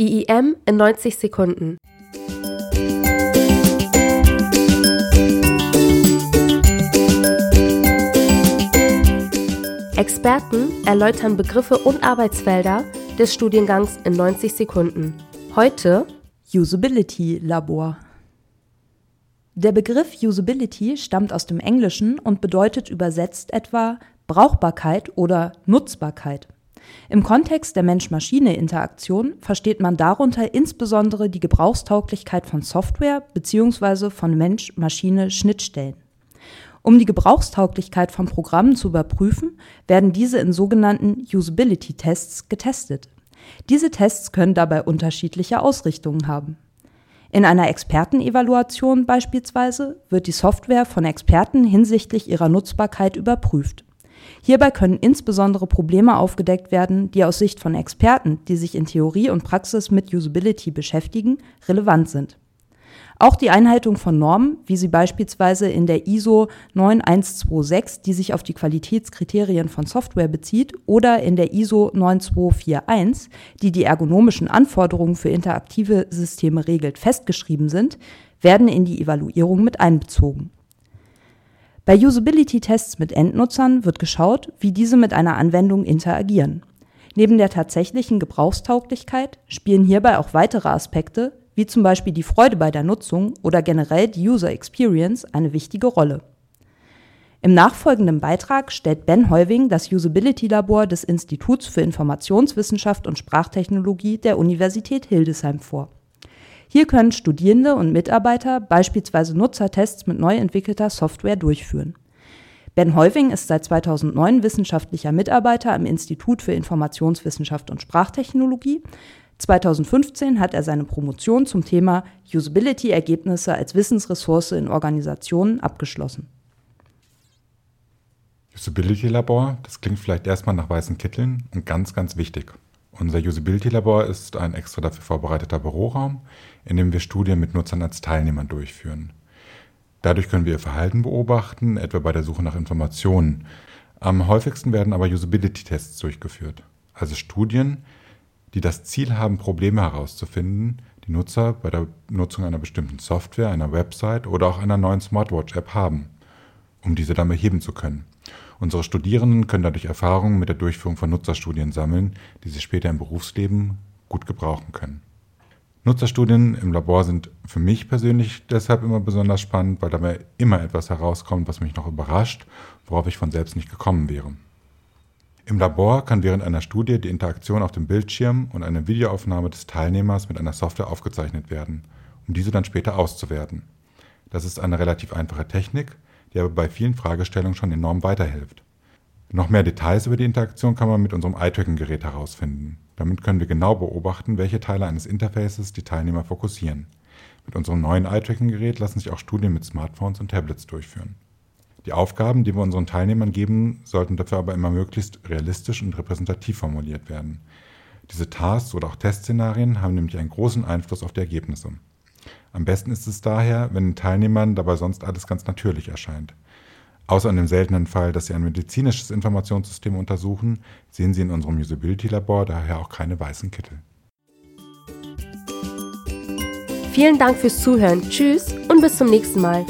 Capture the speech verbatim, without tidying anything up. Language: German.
I I M in neunzig Sekunden. Experten erläutern Begriffe und Arbeitsfelder des Studiengangs in neunzig Sekunden. Heute Usability Labor. Der Begriff Usability stammt aus dem Englischen und bedeutet übersetzt etwa Brauchbarkeit oder Nutzbarkeit. Im Kontext der Mensch-Maschine-Interaktion versteht man darunter insbesondere die Gebrauchstauglichkeit von Software bzw. von Mensch-Maschine-Schnittstellen. Um die Gebrauchstauglichkeit von Programmen zu überprüfen, werden diese in sogenannten Usability-Tests getestet. Diese Tests können dabei unterschiedliche Ausrichtungen haben. In einer Experten-Evaluation beispielsweise wird die Software von Experten hinsichtlich ihrer Nutzbarkeit überprüft. Hierbei können insbesondere Probleme aufgedeckt werden, die aus Sicht von Experten, die sich in Theorie und Praxis mit Usability beschäftigen, relevant sind. Auch die Einhaltung von Normen, wie sie beispielsweise in der I S O neun eins zwei sechs, die sich auf die Qualitätskriterien von Software bezieht, oder in der I S O neun zwei vier eins, die die ergonomischen Anforderungen für interaktive Systeme regelt, festgeschrieben sind, werden in die Evaluierung mit einbezogen. Bei Usability-Tests mit Endnutzern wird geschaut, wie diese mit einer Anwendung interagieren. Neben der tatsächlichen Gebrauchstauglichkeit spielen hierbei auch weitere Aspekte, wie zum Beispiel die Freude bei der Nutzung oder generell die User Experience, eine wichtige Rolle. Im nachfolgenden Beitrag stellt Ben Heuwing das Usability-Labor des Instituts für Informationswissenschaft und Sprachtechnologie der Universität Hildesheim vor. Hier können Studierende und Mitarbeiter beispielsweise Nutzertests mit neu entwickelter Software durchführen. Ben Heuwing ist seit zweitausendneun wissenschaftlicher Mitarbeiter am Institut für Informationswissenschaft und Sprachtechnologie. zweitausendfünfzehn hat er seine Promotion zum Thema Usability-Ergebnisse als Wissensressource in Organisationen abgeschlossen. Usability-Labor, das klingt vielleicht erstmal nach weißen Kitteln und ganz, ganz wichtig. Unser Usability-Labor ist ein extra dafür vorbereiteter Büroraum, in dem wir Studien mit Nutzern als Teilnehmern durchführen. Dadurch können wir ihr Verhalten beobachten, etwa bei der Suche nach Informationen. Am häufigsten werden aber Usability-Tests durchgeführt, also Studien, die das Ziel haben, Probleme herauszufinden, die Nutzer bei der Nutzung einer bestimmten Software, einer Website oder auch einer neuen Smartwatch-App haben, um diese dann beheben zu können. Unsere Studierenden können dadurch Erfahrungen mit der Durchführung von Nutzerstudien sammeln, die sie später im Berufsleben gut gebrauchen können. Nutzerstudien im Labor sind für mich persönlich deshalb immer besonders spannend, weil dabei immer etwas herauskommt, was mich noch überrascht, worauf ich von selbst nicht gekommen wäre. Im Labor kann während einer Studie die Interaktion auf dem Bildschirm und eine Videoaufnahme des Teilnehmers mit einer Software aufgezeichnet werden, um diese dann später auszuwerten. Das ist eine relativ einfache Technik, die aber bei vielen Fragestellungen schon enorm weiterhilft. Noch mehr Details über die Interaktion kann man mit unserem Eye-Tracking-Gerät herausfinden. Damit können wir genau beobachten, welche Teile eines Interfaces die Teilnehmer fokussieren. Mit unserem neuen Eye-Tracking-Gerät lassen sich auch Studien mit Smartphones und Tablets durchführen. Die Aufgaben, die wir unseren Teilnehmern geben, sollten dafür aber immer möglichst realistisch und repräsentativ formuliert werden. Diese Tasks oder auch Testszenarien haben nämlich einen großen Einfluss auf die Ergebnisse. Am besten ist es daher, wenn den Teilnehmern dabei sonst alles ganz natürlich erscheint. Außer in dem seltenen Fall, dass sie ein medizinisches Informationssystem untersuchen, sehen sie in unserem Usability-Labor daher auch keine weißen Kittel. Vielen Dank fürs Zuhören. Tschüss und bis zum nächsten Mal.